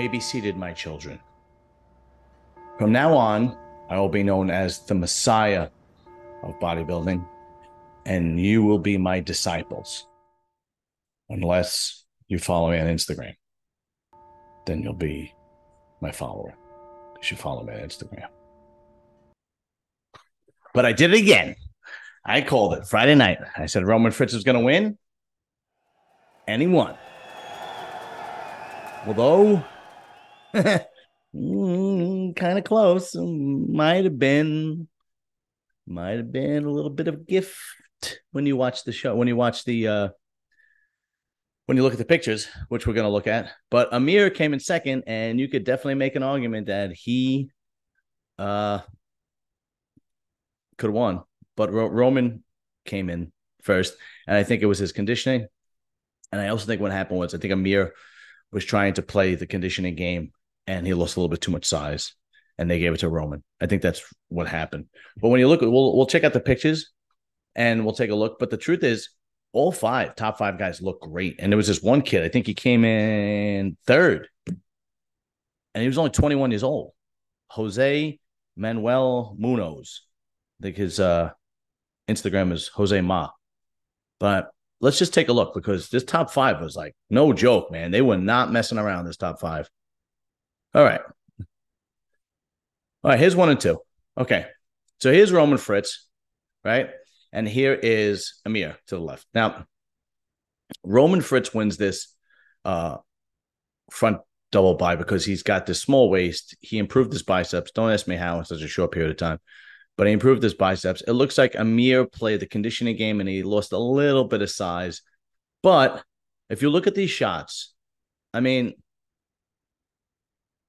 may be seated, my children. From now on, I will be known as the Messiah of bodybuilding, and you will be my disciples. Unless you follow me on Instagram, then you'll be my follower. You should follow me on Instagram. But I did it again. I called it Friday night. I said Roman Fritz was going to win, and he won. Although, kind of close. Might have been a little bit of gift when you watch the show, when you watch the, when you look at the pictures, which we're going to look at. But Amir came in second, and you could definitely make an argument that he could have won. But Roman came in first, and I think it was his conditioning. And I also think what happened was, I think Amir was trying to play the conditioning game, and he lost a little bit too much size, and they gave it to Roman. I think that's what happened. But when you look, we'll check out the pictures, and we'll take a look. But the truth is, all top five guys look great. And there was this one kid, I think he came in third, and he was only 21 years old. José Manuel Muñoz. I think his Instagram is Jose Ma. But let's just take a look, because this top five was like no joke, man. They were not messing around, this top five. All right, here's one and two. Okay, so here's Roman Fritz, right? And here is Amir to the left. Now, Roman Fritz wins this front double by because he's got this small waist. He improved his biceps. Don't ask me how in such a short period of time, but he improved his biceps. It looks like Amir played the conditioning game, and he lost a little bit of size. But if you look at these shots, I mean,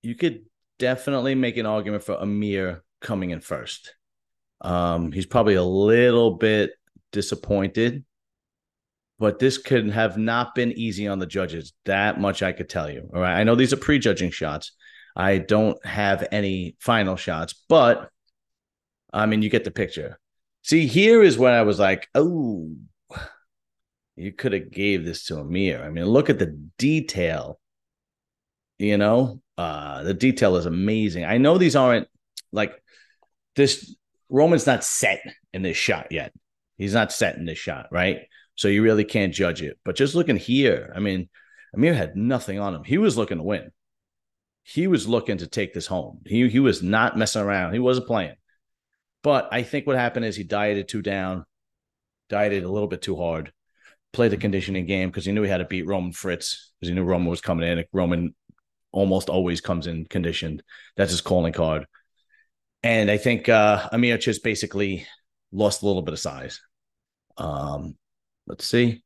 you could definitely make an argument for Amir coming in first. He's probably a little bit disappointed, but this could have not been easy on the judges. That much I could tell you. All right. I know these are prejudging shots. I don't have any final shots, but I mean, you get the picture. See, here is when I was like, oh, you could have gave this to Amir. I mean, look at the detail, you know, the detail is amazing. I know these aren't like this. Roman's not set in this shot yet. He's not set in this shot, right? So you really can't judge it. But just looking here, I mean, Amir had nothing on him. He was looking to win. He was looking to take this home. He was not messing around. He wasn't playing. But I think what happened is he dieted too down, dieted a little bit too hard, played the conditioning game because he knew he had to beat Roman Fritz because he knew Roman was coming in. Roman almost always comes in conditioned. That's his calling card. And I think Amir just basically lost a little bit of size. Let's see.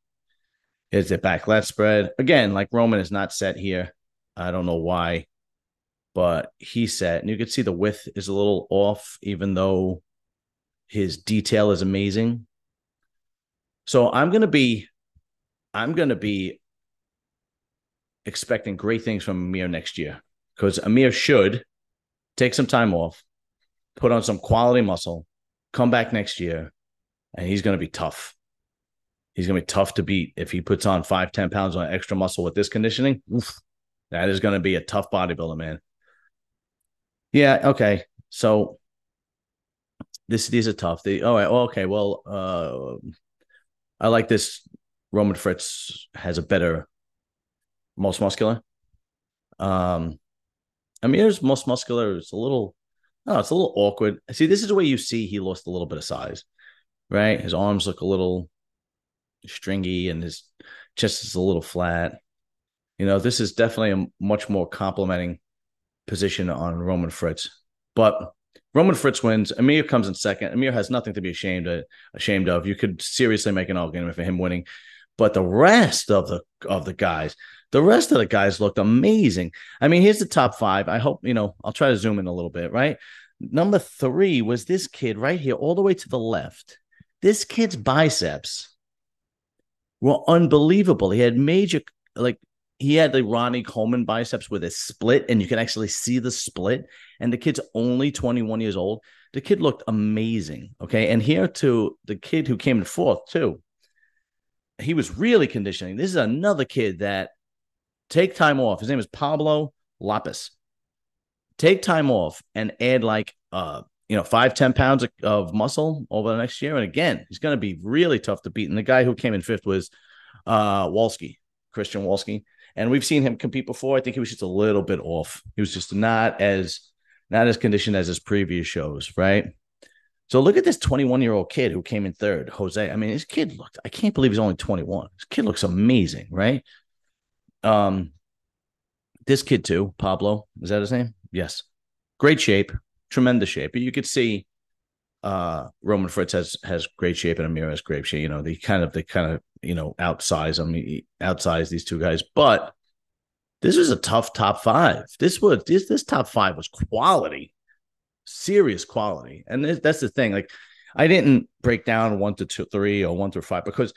Here's the back lat spread. Again, like Roman is not set here. I don't know why, but he's set. And you can see the width is a little off, even though his detail is amazing. So I'm going to be expecting great things from Amir next year, because Amir should take some time off, put on some quality muscle, come back next year, and he's going to be tough. He's going to be tough to beat. If he puts on 5-10 pounds on extra muscle with this conditioning, that is going to be a tough bodybuilder, man. Yeah, okay. So these are tough. I like this. Roman Fritz has a better most muscular. Amir's most muscular is it's a little awkward. See, this is the way you see he lost a little bit of size, right? His arms look a little stringy, and his chest is a little flat. You know, this is definitely a much more complimenting position on Roman Fritz. But Roman Fritz wins. Amir comes in second. Amir has nothing to be ashamed of. You could seriously make an argument for him winning. But the rest of the guys, the rest of the guys looked amazing. I mean, here's the top five. I hope, you know, I'll try to zoom in a little bit, right? Number three was this kid right here, all the way to the left. This kid's biceps were unbelievable. He had major, like, he had the Ronnie Coleman biceps with a split, and you can actually see the split. And the kid's only 21 years old. The kid looked amazing, okay? And here, to the kid who came in fourth, too. He was really conditioning. This is another kid that take time off. His name is Pablo Lapis. Take time off and add like, 5-10 pounds of muscle over the next year. And again, he's going to be really tough to beat. And the guy who came in fifth was Wolski, Christian Wolski. And we've seen him compete before. I think he was just a little bit off. He was just not as conditioned as his previous shows, right? So look at this 21-year-old kid who came in third, Jose. I mean, this kid looked, I can't believe he's only 21. This kid looks amazing, right? This kid too, Pablo, is that his name? Yes. Great shape, tremendous shape. You could see Roman Fritz has great shape and Amir has great shape. You know, they kind of outsize them, outsize these two guys. But this was a tough top five. This top five was quality. Serious quality. And that's the thing. Like, I didn't break down 1 to 2, 3 or 1 through 5 because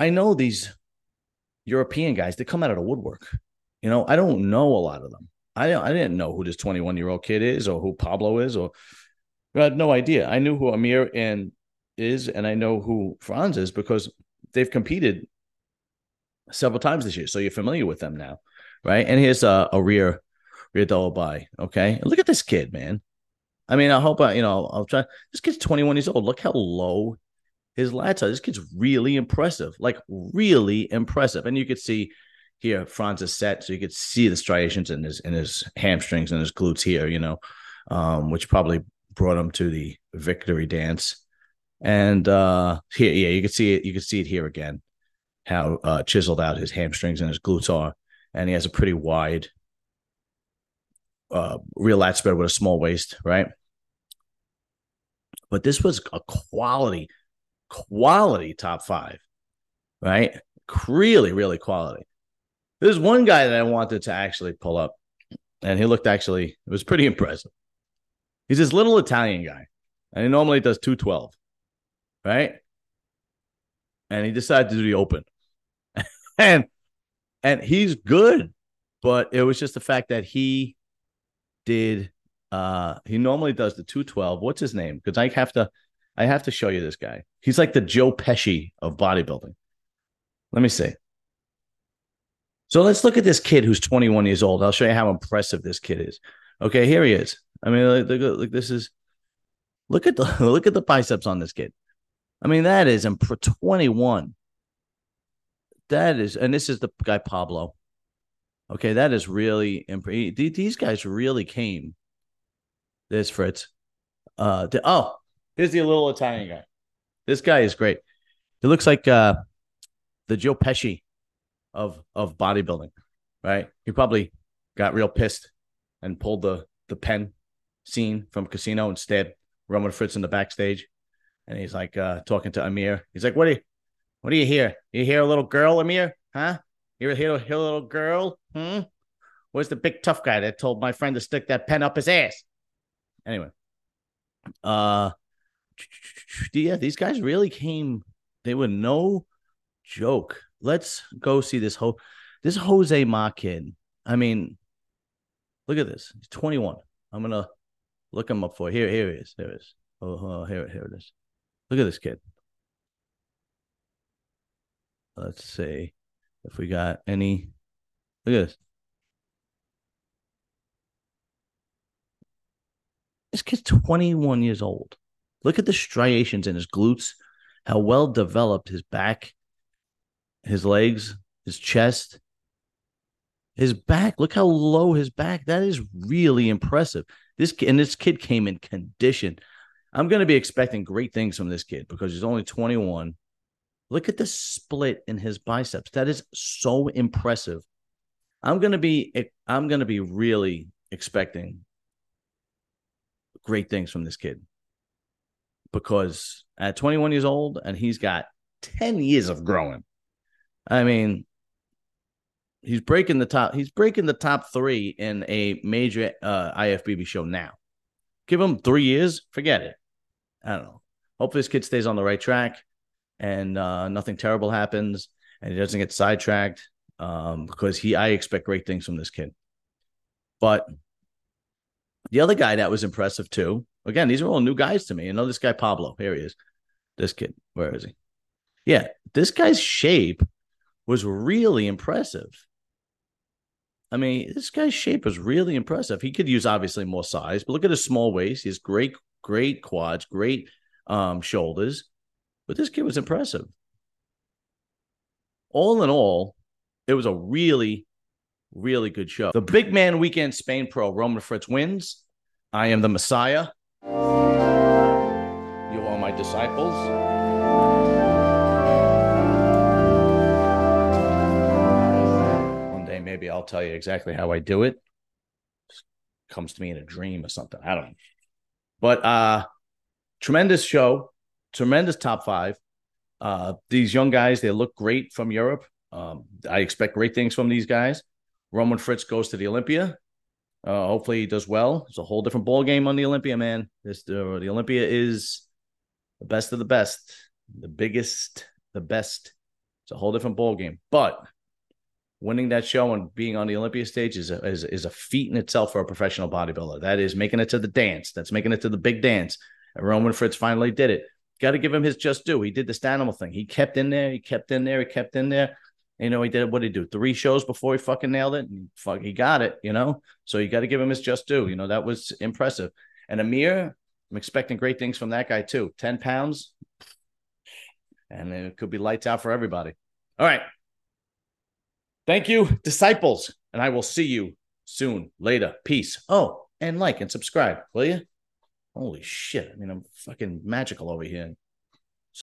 I know these European guys, they come out of the woodwork. You know, I don't know a lot of them. I didn't know who this 21-year-old kid is or who Pablo is, or I had no idea. I knew who Amir is, and I know who Franz is because they've competed several times this year. So you're familiar with them now, right? And here's a rear double by. Okay. And look at this kid, man. I mean, I'll try. This kid's 21 years old. Look how low his lats are. This kid's really impressive, like really impressive. And you could see here, Franz is set. So you could see the striations in his hamstrings and his glutes here, which probably brought him to the victory dance. And here, yeah, you could see it. You could see it here again, how chiseled out his hamstrings and his glutes are. And he has a pretty wide real lat spread with a small waist, right? But this was a quality top five, right? Really, really quality. There's one guy that I wanted to actually pull up, and he looked it was pretty impressive. He's this little Italian guy, and he normally does 212, right? And he decided to do the open. and he's good, but it was just the fact that he did he normally does the 212. What's his name? Because I have to show you this guy. He's like the Joe Pesci of bodybuilding. Let me see. So let's look at this kid who's 21 years old. I'll show you how impressive this kid is. Okay, here he is. I mean, look at the biceps on this kid. I mean, that is 21. That is, and this is the guy Pablo. Okay, that is really impressive. These guys really came. There's Fritz. Here's the little Italian guy. This guy is great. He looks like the Joe Pesci of bodybuilding, right? He probably got real pissed and pulled the pen scene from Casino and stabbed Roman Fritz in the backstage. And he's like talking to Amir. He's like, "What are you here? You hear a little girl, Amir? Huh? You hear a little girl? Where's the big tough guy that told my friend to stick that pen up his ass?" Anyway. Yeah, these guys really came. They were no joke. Let's go see this Jose Ma kid. I mean, look at this. He's 21. I'm going to look him up for you. Here he is. Here it is. Oh, here it is. Look at this kid. Let's see if we got any. Look at this. This kid's 21 years old. Look at the striations in his glutes, how well developed his back, his legs, his chest, his back. Look how low his back. That is really impressive. This kid came in condition. I'm going to be expecting great things from this kid because he's only 21. Look at the split in his biceps. That is so impressive. I'm going to be really expecting great things from this kid because at 21 years old, and he's got 10 years of growing. I mean, he's breaking the top 3 in a major IFBB show now. Give him 3 years, forget it. I don't know. Hopefully this kid stays on the right track and nothing terrible happens, and he doesn't get sidetracked because I expect great things from this kid. But the other guy that was impressive too, again, these are all new guys to me. You know, this guy Pablo, here he is. This kid, where is he? Yeah, this guy's shape was really impressive. I mean, this guy's shape is really impressive. He could use obviously more size, but look at his small waist. He has great quads, great shoulders. But this kid was impressive. All in all, it was a really, really good show. The Big Man Weekend Spain Pro, Roman Fritz wins. I am the Messiah. You are my disciples. Maybe I'll tell you exactly how I do it. Just comes to me in a dream or something. I don't know. But tremendous show, tremendous top five. These young guys, they look great from Europe. I expect great things from these guys. Roman Fritz goes to the Olympia. Hopefully he does well. It's a whole different ball game on the Olympia, man. The Olympia is the best of the best, the biggest, the best. It's a whole different ball game. But winning that show and being on the Olympia stage is a feat in itself for a professional bodybuilder. That is making it to the dance. That's making it to the big dance. And Roman Fritz finally did it. Got to give him his just due. He did the Stanimal thing. He kept in there. He kept in there. He kept in there. You know, he did what he do. 3 shows before he fucking nailed it. And he got it, you know. So you got to give him his just due. You know, that was impressive. And Amir, I'm expecting great things from that guy too. 10 pounds. And it could be lights out for everybody. All right. Thank you, disciples, and I will see you soon, later. Peace. Oh, and like and subscribe, will you? Holy shit. I mean, I'm fucking magical over here.